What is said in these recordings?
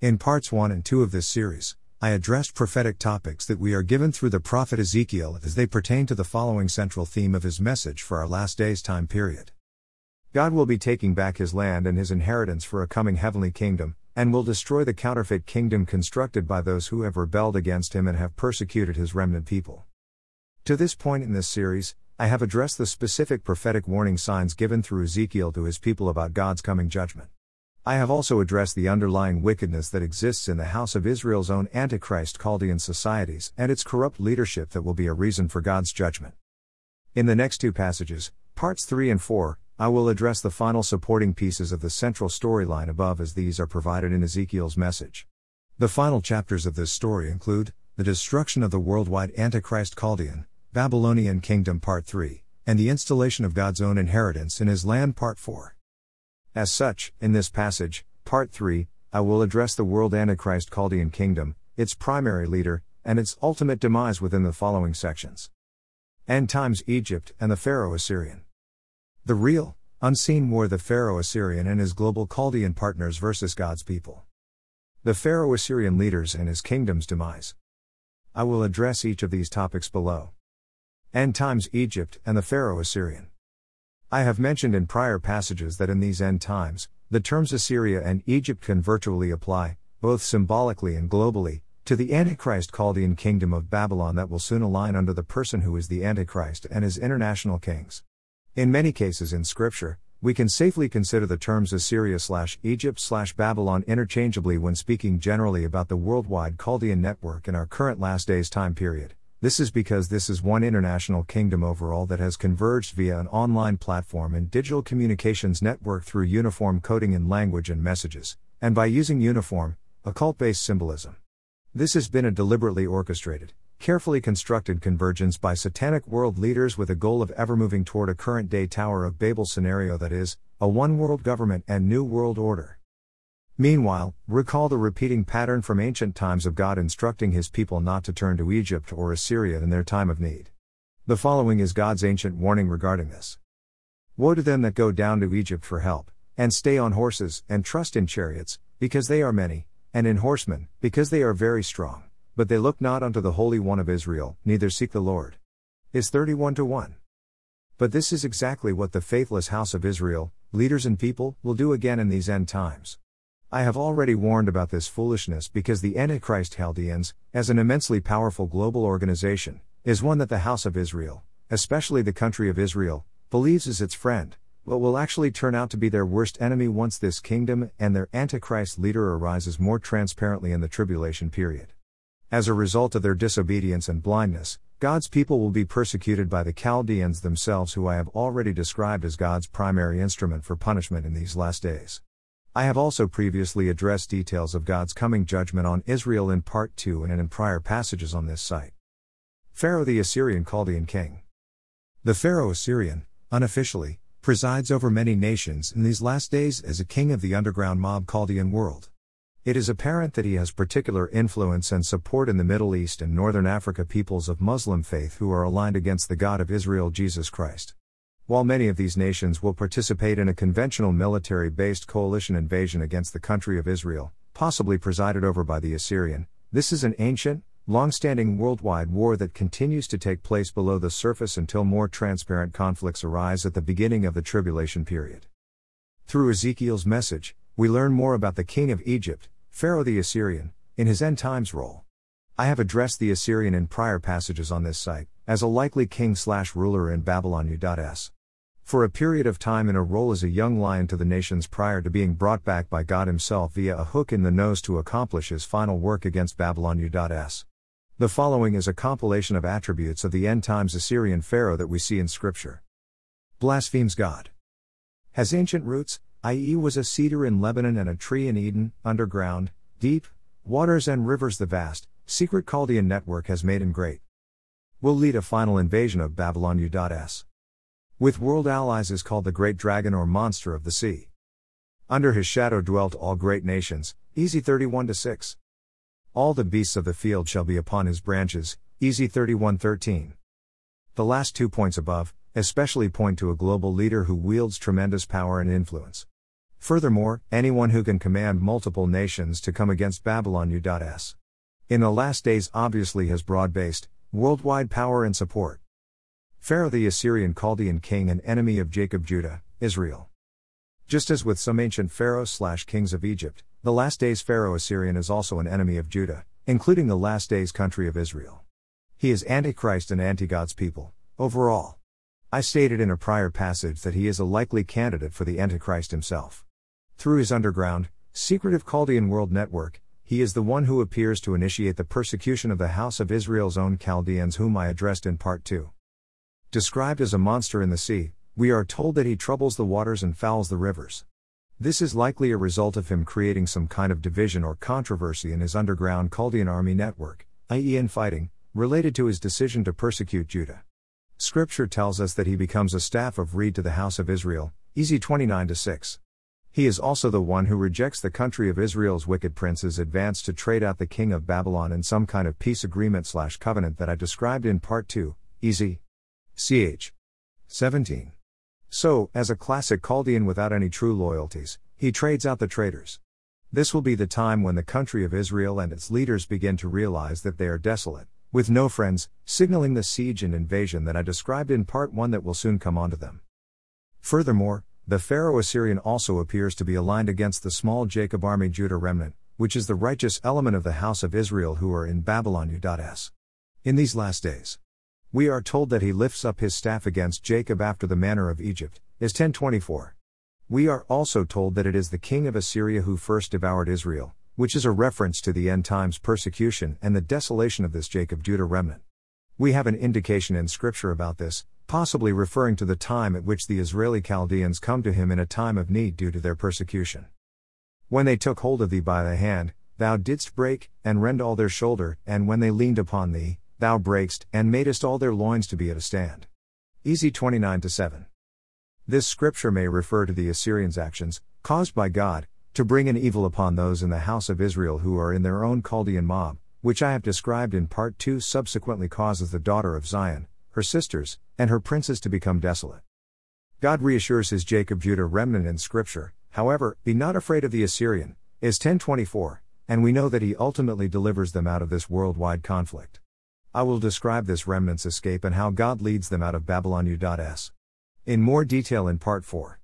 In parts 1 and 2 of this series, I addressed prophetic topics that we are given through the prophet Ezekiel as they pertain to the following central theme of his message for our last days time period. God will be taking back his land and his inheritance for a coming heavenly kingdom, and will destroy the counterfeit kingdom constructed by those who have rebelled against him and have persecuted his remnant people. To this point in this series, I have addressed the specific prophetic warning signs given through Ezekiel to his people about God's coming judgment. I have also addressed the underlying wickedness that exists in the house of Israel's own Antichrist Chaldean societies and its corrupt leadership that will be a reason for God's judgment. In the next two passages, parts 3 and 4, I will address the final supporting pieces of the central storyline above as these are provided in Ezekiel's message. The final chapters of this story include the destruction of the worldwide Antichrist Chaldean, Babylonian Kingdom Part 3, and the installation of God's own inheritance in his land Part 4. As such, in this passage, Part 3, I will address the world Antichrist Chaldean Kingdom, its primary leader, and its ultimate demise within the following sections. End Times Egypt and the Pharaoh Assyrian. The real, unseen war the Pharaoh Assyrian and his global Chaldean partners versus God's people. The Pharaoh Assyrian leaders and his kingdom's demise. I will address each of these topics below. End Times Egypt and the Pharaoh Assyrian. I have mentioned in prior passages that in these end times, the terms Assyria and Egypt can virtually apply, both symbolically and globally, to the Antichrist Chaldean kingdom of Babylon that will soon align under the person who is the Antichrist and his international kings. In many cases in Scripture, we can safely consider the terms Assyria/Egypt/Babylon interchangeably when speaking generally about the worldwide Chaldean network in our current last days time period. This is because this is one international kingdom overall that has converged via an online platform and digital communications network through uniform coding in language and messages, and by using uniform, occult-based symbolism. This has been a deliberately orchestrated, carefully constructed convergence by satanic world leaders with a goal of ever moving toward a current-day Tower of Babel scenario that is, a one-world government and new world order. Meanwhile, recall the repeating pattern from ancient times of God instructing his people not to turn to Egypt or Assyria in their time of need. The following is God's ancient warning regarding this. Woe to them that go down to Egypt for help, and stay on horses, and trust in chariots, because they are many, and in horsemen, because they are very strong, but they look not unto the Holy One of Israel, neither seek the Lord. Is 31:1. But this is exactly what the faithless house of Israel, leaders and people, will do again in these end times. I have already warned about this foolishness because the Antichrist Chaldeans, as an immensely powerful global organization, is one that the House of Israel, especially the country of Israel, believes is its friend, but will actually turn out to be their worst enemy once this kingdom and their Antichrist leader arises more transparently in the tribulation period. As a result of their disobedience and blindness, God's people will be persecuted by the Chaldeans themselves, who I have already described as God's primary instrument for punishment in these last days. I have also previously addressed details of God's coming judgment on Israel in Part 2 and in prior passages on this site. Pharaoh the Assyrian Chaldean King. The Pharaoh Assyrian, unofficially, presides over many nations in these last days as a king of the underground mob Chaldean world. It is apparent that he has particular influence and support in the Middle East and Northern Africa peoples of Muslim faith who are aligned against the God of Israel Jesus Christ. While many of these nations will participate in a conventional military-based coalition invasion against the country of Israel, possibly presided over by the Assyrian, this is an ancient, long-standing worldwide war that continues to take place below the surface until more transparent conflicts arise at the beginning of the tribulation period. Through Ezekiel's message, we learn more about the king of Egypt, Pharaoh the Assyrian, in his end times role. I have addressed the Assyrian in prior passages on this site, as a likely king/ruler in Babylon U.S. For a period of time in a role as a young lion to the nations prior to being brought back by God himself via a hook in the nose to accomplish his final work against Babylon U.S. The following is a compilation of attributes of the end times Assyrian Pharaoh that we see in Scripture. Blasphemes God. Has ancient roots, i.e. was a cedar in Lebanon and a tree in Eden, underground, deep, waters and rivers the vast, secret Chaldean network has made him great. Will lead a final invasion of Babylon U.S. With world allies is called the great dragon or monster of the sea. Under his shadow dwelt all great nations, Easy 31:6. All the beasts of the field shall be upon his branches, Easy 31:13. The last 2 points above, especially point to a global leader who wields tremendous power and influence. Furthermore, anyone who can command multiple nations to come against Babylon U.S. in the last days obviously has broad-based, worldwide power and support. Pharaoh the Assyrian Chaldean king and enemy of Jacob Judah, Israel. Just as with some ancient pharaohs/kings of Egypt, the last days Pharaoh Assyrian is also an enemy of Judah, including the last days country of Israel. He is antichrist and anti-God's people, overall. I stated in a prior passage that he is a likely candidate for the Antichrist himself. Through his underground, secretive Chaldean world network, he is the one who appears to initiate the persecution of the house of Israel's own Chaldeans, whom I addressed in Part 2. Described as a monster in the sea, we are told that he troubles the waters and fouls the rivers. This is likely a result of him creating some kind of division or controversy in his underground Chaldean army network, i.e. infighting, related to his decision to persecute Judah. Scripture tells us that he becomes a staff of reed to the house of Israel, Ez 29:6. He is also the one who rejects the country of Israel's wicked prince's advance to trade out the king of Babylon in some kind of peace agreement/covenant that I described in Part 2, Ez. Ch. 17. So, as a classic Chaldean without any true loyalties, he trades out the traitors. This will be the time when the country of Israel and its leaders begin to realize that they are desolate, with no friends, signaling the siege and invasion that I described in Part 1 that will soon come onto them. Furthermore, the Pharaoh Assyrian also appears to be aligned against the small Jacob army Judah remnant, which is the righteous element of the house of Israel who are in Babylon U.S. in these last days. We are told that he lifts up his staff against Jacob after the manner of Egypt, is 10:24. We are also told that it is the king of Assyria who first devoured Israel, which is a reference to the end times persecution and the desolation of this Jacob Judah remnant. We have an indication in Scripture about this, possibly referring to the time at which the Israeli Chaldeans come to him in a time of need due to their persecution. When they took hold of thee by the hand, thou didst break, and rend all their shoulder, and when they leaned upon thee, thou brakest, and madest all their loins to be at a stand. Ez 29:7. This scripture may refer to the Assyrians' actions, caused by God, to bring an evil upon those in the house of Israel who are in their own Chaldean mob, which I have described in Part 2 subsequently causes the daughter of Zion, her sisters, and her princes to become desolate. God reassures his Jacob Judah remnant in Scripture, however, be not afraid of the Assyrian, is 10:24, and we know that he ultimately delivers them out of this worldwide conflict. I will describe this remnant's escape and how God leads them out of Babylon U.S. in more detail in Part 4.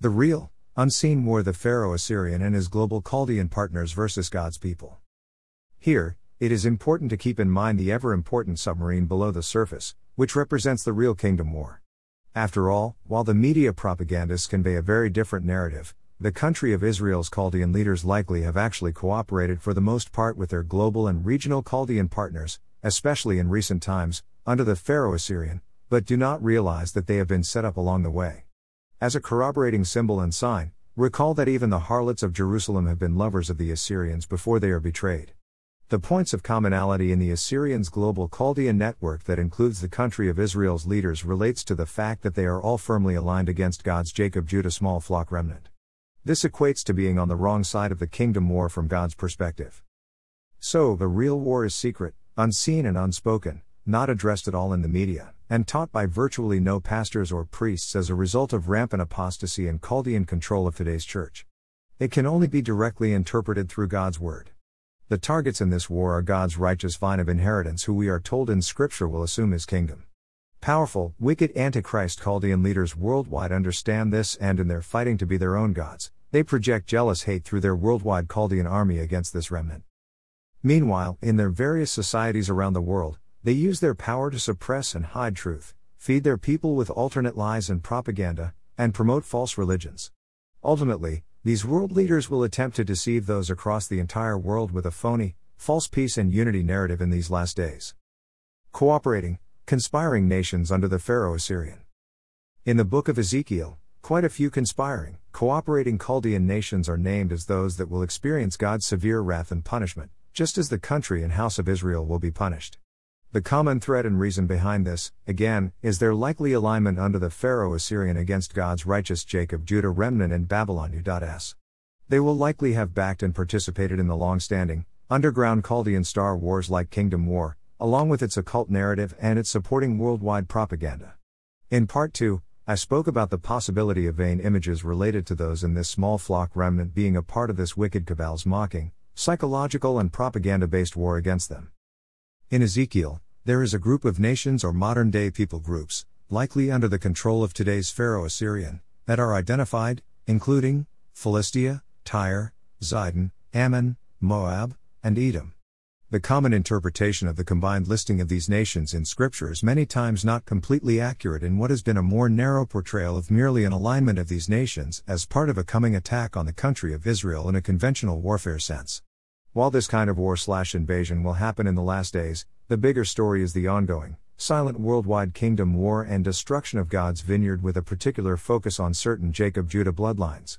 The real, unseen war, the Pharaoh Assyrian and his global Chaldean partners versus God's people. Here, it is important to keep in mind the ever-important submarine below the surface, which represents the real kingdom war. After all, while the media propagandists convey a very different narrative, the country of Israel's Chaldean leaders likely have actually cooperated for the most part with their global and regional Chaldean partners, especially in recent times, under the Pharaoh Assyrian, but do not realize that they have been set up along the way. As a corroborating symbol and sign, recall that even the harlots of Jerusalem have been lovers of the Assyrians before they are betrayed. The points of commonality in the Assyrians' global Chaldean network that includes the country of Israel's leaders relates to the fact that they are all firmly aligned against God's Jacob Judah small flock remnant. This equates to being on the wrong side of the kingdom war from God's perspective. So, the real war is secret, unseen and unspoken, not addressed at all in the media, and taught by virtually no pastors or priests as a result of rampant apostasy and Chaldean control of today's church. It can only be directly interpreted through God's word. The targets in this war are God's righteous vine of inheritance, who we are told in Scripture will assume his kingdom. Powerful, wicked antichrist Chaldean leaders worldwide understand this, and in their fighting to be their own gods, they project jealous hate through their worldwide Chaldean army against this remnant. Meanwhile, in their various societies around the world, they use their power to suppress and hide truth, feed their people with alternate lies and propaganda, and promote false religions. Ultimately, these world leaders will attempt to deceive those across the entire world with a phony, false peace and unity narrative in these last days. Cooperating, conspiring nations under the Pharaoh Assyrian. In the book of Ezekiel, quite a few conspiring, cooperating Chaldean nations are named as those that will experience God's severe wrath and punishment, just as the country and house of Israel will be punished. The common thread and reason behind this, again, is their likely alignment under the Pharaoh Assyrian against God's righteous Jacob Judah remnant in Babylon U.S. They will likely have backed and participated in the long-standing, underground Chaldean Star Wars like Kingdom War, along with its occult narrative and its supporting worldwide propaganda. In Part 2, I spoke about the possibility of vain images related to those in this small flock remnant being a part of this wicked cabal's mocking, psychological and propaganda-based war against them. In Ezekiel, there is a group of nations or modern-day people groups, likely under the control of today's Pharaoh Assyrian, that are identified, including Philistia, Tyre, Zidon, Ammon, Moab, and Edom. The common interpretation of the combined listing of these nations in Scripture is many times not completely accurate in what has been a more narrow portrayal of merely an alignment of these nations as part of a coming attack on the country of Israel in a conventional warfare sense. While this kind of war/invasion will happen in the last days, the bigger story is the ongoing, silent worldwide kingdom war and destruction of God's vineyard with a particular focus on certain Jacob-Judah bloodlines.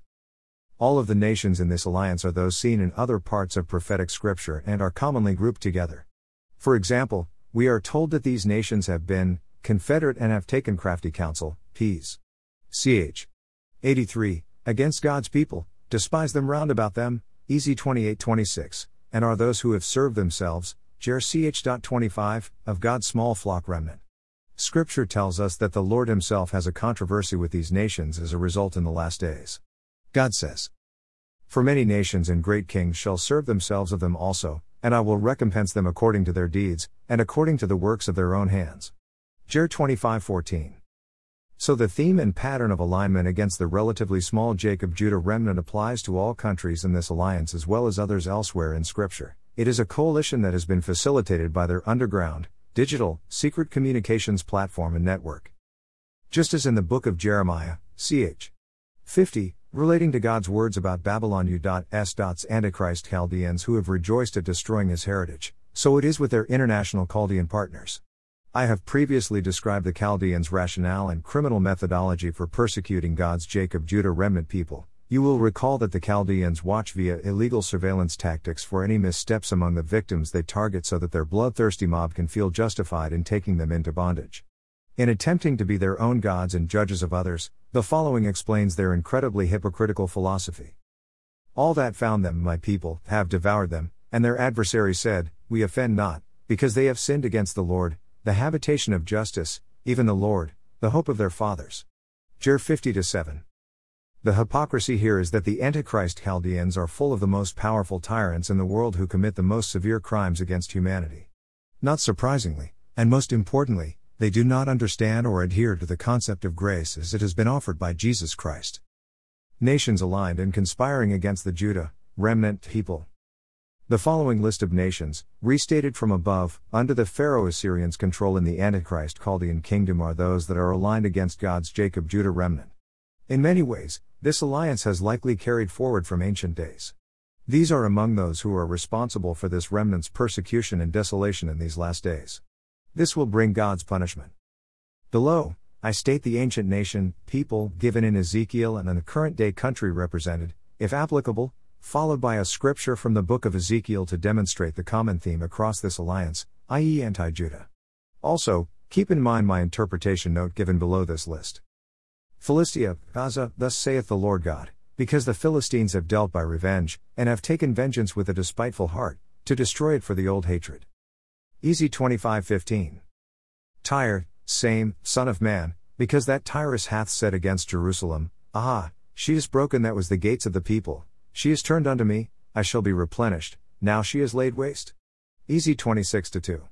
All of the nations in this alliance are those seen in other parts of prophetic scripture and are commonly grouped together. For example, we are told that these nations have been confederate and have taken crafty counsel, Ch. 83, against God's people, despise them round about them, Ez 28-26, and are those who have served themselves, Jer ch.25, of God's small flock remnant. Scripture tells us that the Lord Himself has a controversy with these nations as a result in the last days. God says, "For many nations and great kings shall serve themselves of them also, and I will recompense them according to their deeds, and according to the works of their own hands." Jer 25:14. So the theme and pattern of alignment against the relatively small Jacob-Judah remnant applies to all countries in this alliance as well as others elsewhere in Scripture. It is a coalition that has been facilitated by their underground, digital, secret communications platform and network. Just as in the book of Jeremiah, ch. 50, relating to God's words about Babylon U.S. Antichrist Chaldeans who have rejoiced at destroying his heritage, so it is with their international Chaldean partners. I have previously described the Chaldeans' rationale and criminal methodology for persecuting God's Jacob-Judah remnant people. You will recall that the Chaldeans watch via illegal surveillance tactics for any missteps among the victims they target so that their bloodthirsty mob can feel justified in taking them into bondage. In attempting to be their own gods and judges of others, the following explains their incredibly hypocritical philosophy. "All that found them, my people, have devoured them, and their adversaries said, We offend not, because they have sinned against the Lord, the habitation of justice, even the Lord, the hope of their fathers." Jer 50-7. The hypocrisy here is that the Antichrist Chaldeans are full of the most powerful tyrants in the world who commit the most severe crimes against humanity. Not surprisingly, and most importantly, they do not understand or adhere to the concept of grace as it has been offered by Jesus Christ. Nations aligned and conspiring against the Judah, remnant people. The following list of nations, restated from above, under the Pharaoh Assyrian's control in the Antichrist Chaldean kingdom are those that are aligned against God's Jacob-Judah remnant. In many ways, this alliance has likely carried forward from ancient days. These are among those who are responsible for this remnant's persecution and desolation in these last days. This will bring God's punishment. Below, I state the ancient nation, people given in Ezekiel and in the current-day country represented, if applicable, followed by a scripture from the book of Ezekiel to demonstrate the common theme across this alliance, i.e. anti-Judah. Also, keep in mind my interpretation note given below this list. Philistia, Gaza, thus saith the Lord God, because the Philistines have dealt by revenge, and have taken vengeance with a despiteful heart, to destroy it for the old hatred. Ez 25:15. Tyre, same, son of man, because that Tyrus hath said against Jerusalem, Aha, she is broken that was the gates of the people, she is turned unto me, I shall be replenished, now she is laid waste. Ez 26:2.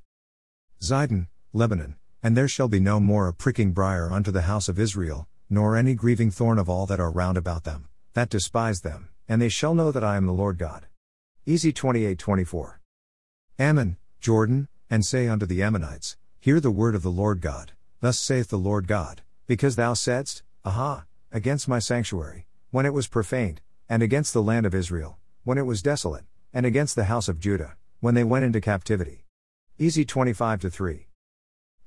Zidon, Lebanon, and there shall be no more a pricking briar unto the house of Israel, nor any grieving thorn of all that are round about them, that despise them, and they shall know that I am the Lord God. Ez 28:24. Ammon, Jordan, and say unto the Ammonites, Hear the word of the Lord God, thus saith the Lord God, because thou saidst, Aha, against my sanctuary, when it was profaned, and against the land of Israel, when it was desolate, and against the house of Judah, when they went into captivity. Ez 25:3.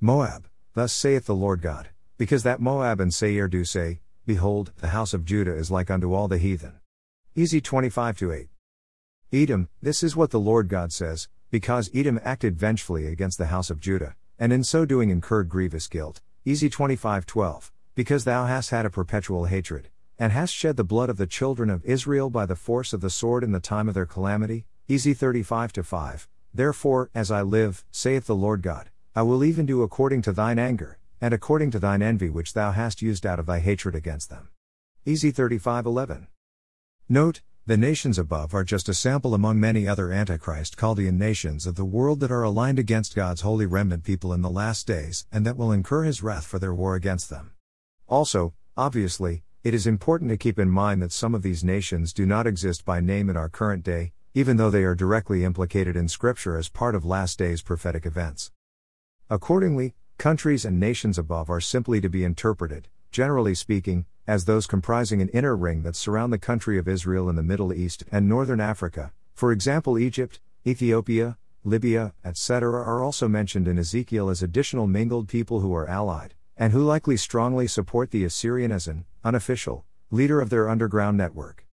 Moab, thus saith the Lord God, because that Moab and Seir do say, Behold, the house of Judah is like unto all the heathen. Ez 25:8. Edom, this is what the Lord God says, because Edom acted vengefully against the house of Judah, and in so doing incurred grievous guilt. Ez 25:12, because thou hast had a perpetual hatred, and hast shed the blood of the children of Israel by the force of the sword in the time of their calamity. Ez 35:5, Therefore, as I live, saith the Lord God, I will even do according to thine anger, and according to thine envy which thou hast used out of thy hatred against them. EZ 35:11. Note, the nations above are just a sample among many other Antichrist Chaldean nations of the world that are aligned against God's holy remnant people in the last days and that will incur his wrath for their war against them. Also, obviously, it is important to keep in mind that some of these nations do not exist by name in our current day, even though they are directly implicated in Scripture as part of last days prophetic events. Accordingly, countries and nations above are simply to be interpreted, generally speaking, as those comprising an inner ring that surround the country of Israel in the Middle East and Northern Africa. For example, Egypt, Ethiopia, Libya, etc. are also mentioned in Ezekiel as additional mingled people who are allied, and who likely strongly support the Assyrian as an unofficial leader of their underground network.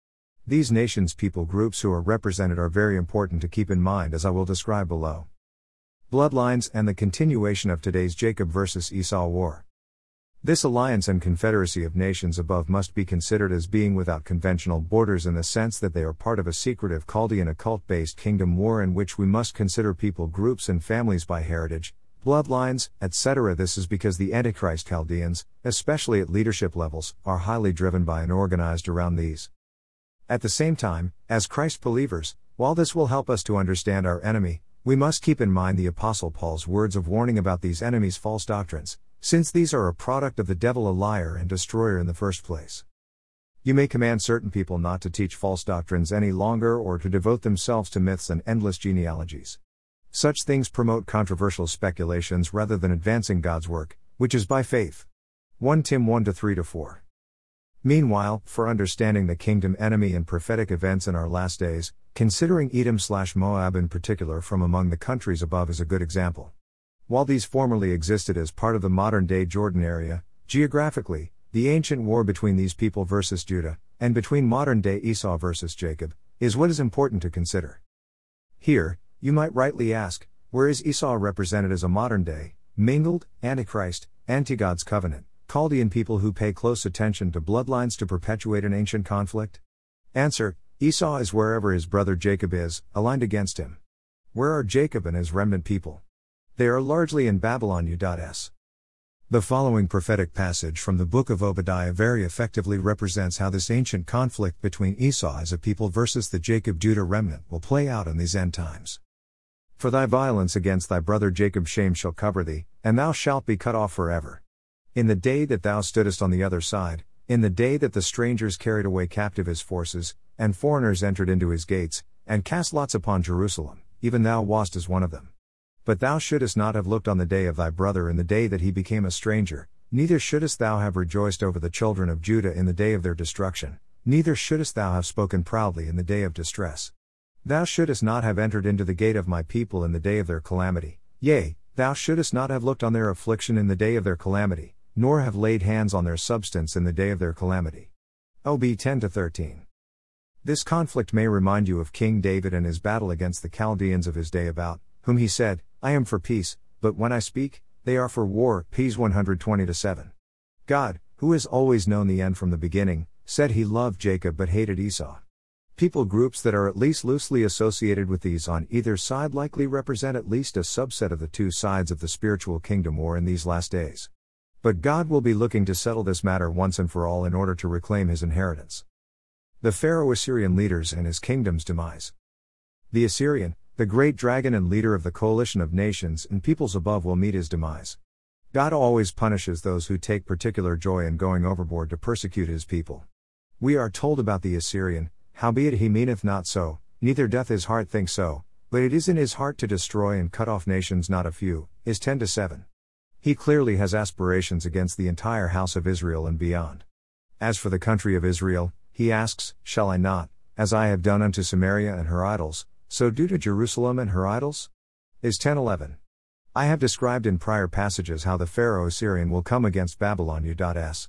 These nations people groups who are represented are very important to keep in mind, as I will describe below. Bloodlines and the continuation of today's Jacob versus Esau war. This alliance and confederacy of nations above must be considered as being without conventional borders in the sense that they are part of a secretive Chaldean occult-based kingdom war in which we must consider people groups and families by heritage, bloodlines, etc. This is because the Antichrist Chaldeans, especially at leadership levels, are highly driven by and organized around these. At the same time, as Christ believers, while this will help us to understand our enemy, we must keep in mind the Apostle Paul's words of warning about these enemies' false doctrines, since these are a product of the devil, a liar and destroyer in the first place. You may command certain people not to teach false doctrines any longer or to devote themselves to myths and endless genealogies. Such things promote controversial speculations rather than advancing God's work, which is by faith. 1 Tim 1:3-4. Meanwhile, for understanding the kingdom enemy and prophetic events in our last days, considering Edom/Moab in particular from among the countries above is a good example. While these formerly existed as part of the modern-day Jordan area, geographically, the ancient war between these people versus Judah, and between modern-day Esau versus Jacob, is what is important to consider. Here, you might rightly ask, where is Esau represented as a modern-day, mingled, antichrist, anti-God's covenant, Chaldean people who pay close attention to bloodlines to perpetuate an ancient conflict? Answer, Esau is wherever his brother Jacob is, aligned against him. Where are Jacob and his remnant people? They are largely in Babylon. U.S. The following prophetic passage from the book of Obadiah very effectively represents how this ancient conflict between Esau as a people versus the Jacob-Judah remnant will play out in these end times. For thy violence against thy brother Jacob, shame shall cover thee, and thou shalt be cut off forever. In the day that thou stoodest on the other side, in the day that the strangers carried away captive his forces, and foreigners entered into his gates, and cast lots upon Jerusalem, even thou wast as one of them. But thou shouldest not have looked on the day of thy brother in the day that he became a stranger, neither shouldest thou have rejoiced over the children of Judah in the day of their destruction, neither shouldest thou have spoken proudly in the day of distress. Thou shouldest not have entered into the gate of my people in the day of their calamity, yea, thou shouldest not have looked on their affliction in the day of their calamity, nor have laid hands on their substance in the day of their calamity. OB 10-13. This conflict may remind you of King David and his battle against the Chaldeans of his day, about whom he said, I am for peace, but when I speak, they are for war. Ps 120-7. God, who has always known the end from the beginning, said he loved Jacob but hated Esau. People groups that are at least loosely associated with these on either side likely represent at least a subset of the two sides of the spiritual kingdom war in these last days. But God will be looking to settle this matter once and for all in order to reclaim his inheritance. The Pharaoh-Assyrian leaders and his kingdom's demise. The Assyrian, the great dragon and leader of the coalition of nations and peoples above, will meet his demise. God always punishes those who take particular joy in going overboard to persecute his people. We are told about the Assyrian, howbeit he meaneth not so, neither doth his heart think so, but it is in his heart to destroy and cut off nations not a few, is 10-7. He clearly has aspirations against the entire house of Israel and beyond. As for the country of Israel, he asks, shall I not, as I have done unto Samaria and her idols, so do to Jerusalem and her idols? Is 10-11. I have described in prior passages how the Pharaoh-Assyrian will come against Babylon U.S.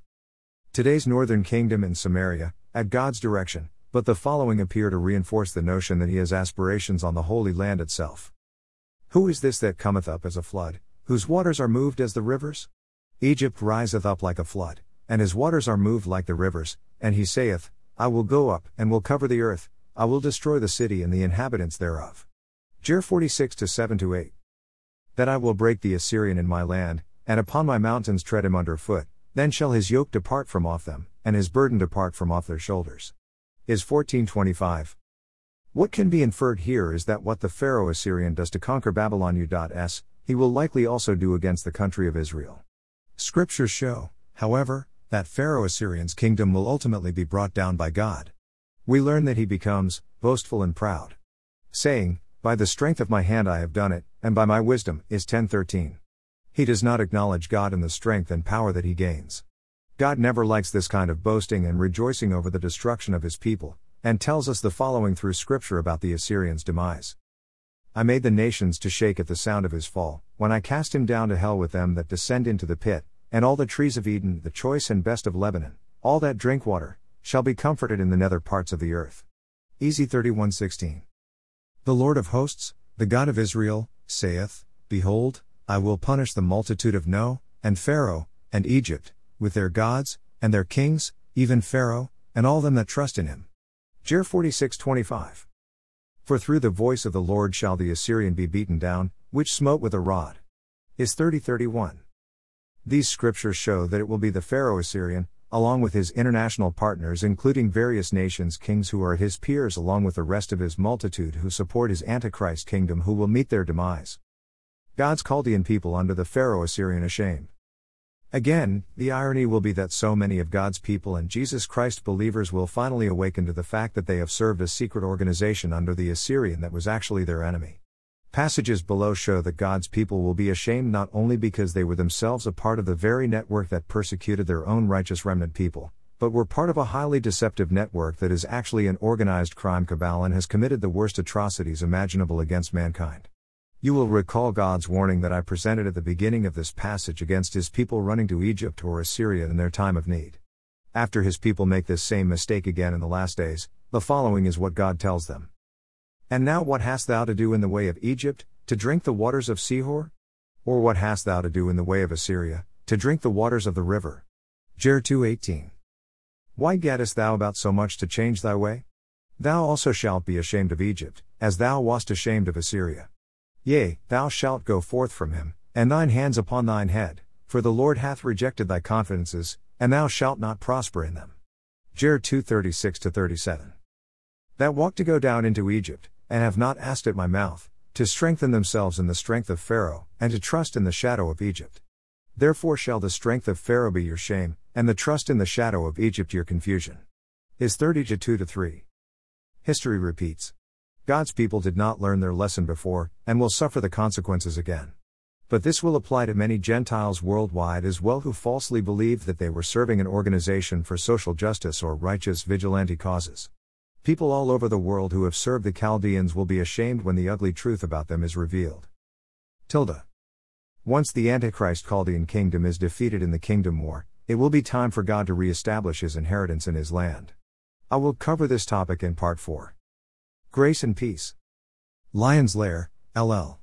Today's northern kingdom in Samaria, at God's direction, but the following appear to reinforce the notion that he has aspirations on the Holy Land itself. Who is this that cometh up as a flood, whose waters are moved as the rivers? Egypt riseth up like a flood, and his waters are moved like the rivers, and he saith, I will go up, and will cover the earth, I will destroy the city and the inhabitants thereof. Jer 46-7-8. That I will break the Assyrian in my land, and upon my mountains tread him under foot, then shall his yoke depart from off them, and his burden depart from off their shoulders. Is 14:25. What can be inferred here is that what the Pharaoh Assyrian does to conquer Babylon U.S., he will likely also do against the country of Israel. Scriptures show, however, that Pharaoh Assyrian's kingdom will ultimately be brought down by God. We learn that he becomes boastful and proud, saying, "By the strength of my hand I have done it, and by my wisdom," is 10:13. He does not acknowledge God in the strength and power that he gains. God never likes this kind of boasting and rejoicing over the destruction of his people, and tells us the following through Scripture about the Assyrian's demise. "I made the nations to shake at the sound of his fall, when I cast him down to hell with them that descend into the pit, and all the trees of Eden, the choice and best of Lebanon, all that drink water, shall be comforted in the nether parts of the earth." Easy 31:16. "The Lord of hosts, the God of Israel, saith, Behold, I will punish the multitude of No, and Pharaoh, and Egypt, with their gods, and their kings, even Pharaoh, and all them that trust in him." Jer 46:25. "For through the voice of the Lord shall the Assyrian be beaten down, which smote with a rod." Is 30:31. These scriptures show that it will be the Pharaoh Assyrian, along with his international partners including various nations' kings who are his peers along with the rest of his multitude who support his Antichrist kingdom who will meet their demise. God's Chaldean people under the Pharaoh Assyrian ashamed. Again, the irony will be that so many of God's people and Jesus Christ believers will finally awaken to the fact that they have served a secret organization under the Assyrian that was actually their enemy. Passages below show that God's people will be ashamed not only because they were themselves a part of the very network that persecuted their own righteous remnant people, but were part of a highly deceptive network that is actually an organized crime cabal and has committed the worst atrocities imaginable against mankind. You will recall God's warning that I presented at the beginning of this passage against his people running to Egypt or Assyria in their time of need. After his people make this same mistake again in the last days, the following is what God tells them. "And now what hast thou to do in the way of Egypt, to drink the waters of Sihor? Or what hast thou to do in the way of Assyria, to drink the waters of the river?" Jer 2:18. "Why gettest thou about so much to change thy way? Thou also shalt be ashamed of Egypt, as thou wast ashamed of Assyria. Yea, thou shalt go forth from him, and thine hands upon thine head, for the Lord hath rejected thy confidences, and thou shalt not prosper in them." Jer 2:36-37. "That walk to go down into Egypt, and have not asked at my mouth, to strengthen themselves in the strength of Pharaoh, and to trust in the shadow of Egypt. Therefore shall the strength of Pharaoh be your shame, and the trust in the shadow of Egypt your confusion." Is 30:2-3. History repeats. God's people did not learn their lesson before, and will suffer the consequences again. But this will apply to many Gentiles worldwide as well who falsely believed that they were serving an organization for social justice or righteous vigilante causes. People all over the world who have served the Chaldeans will be ashamed when the ugly truth about them is revealed. Once the Antichrist Chaldean kingdom is defeated in the kingdom war, it will be time for God to re-establish his inheritance in his land. I will cover this topic in part 4. Grace and peace. Lion's Lair, LL.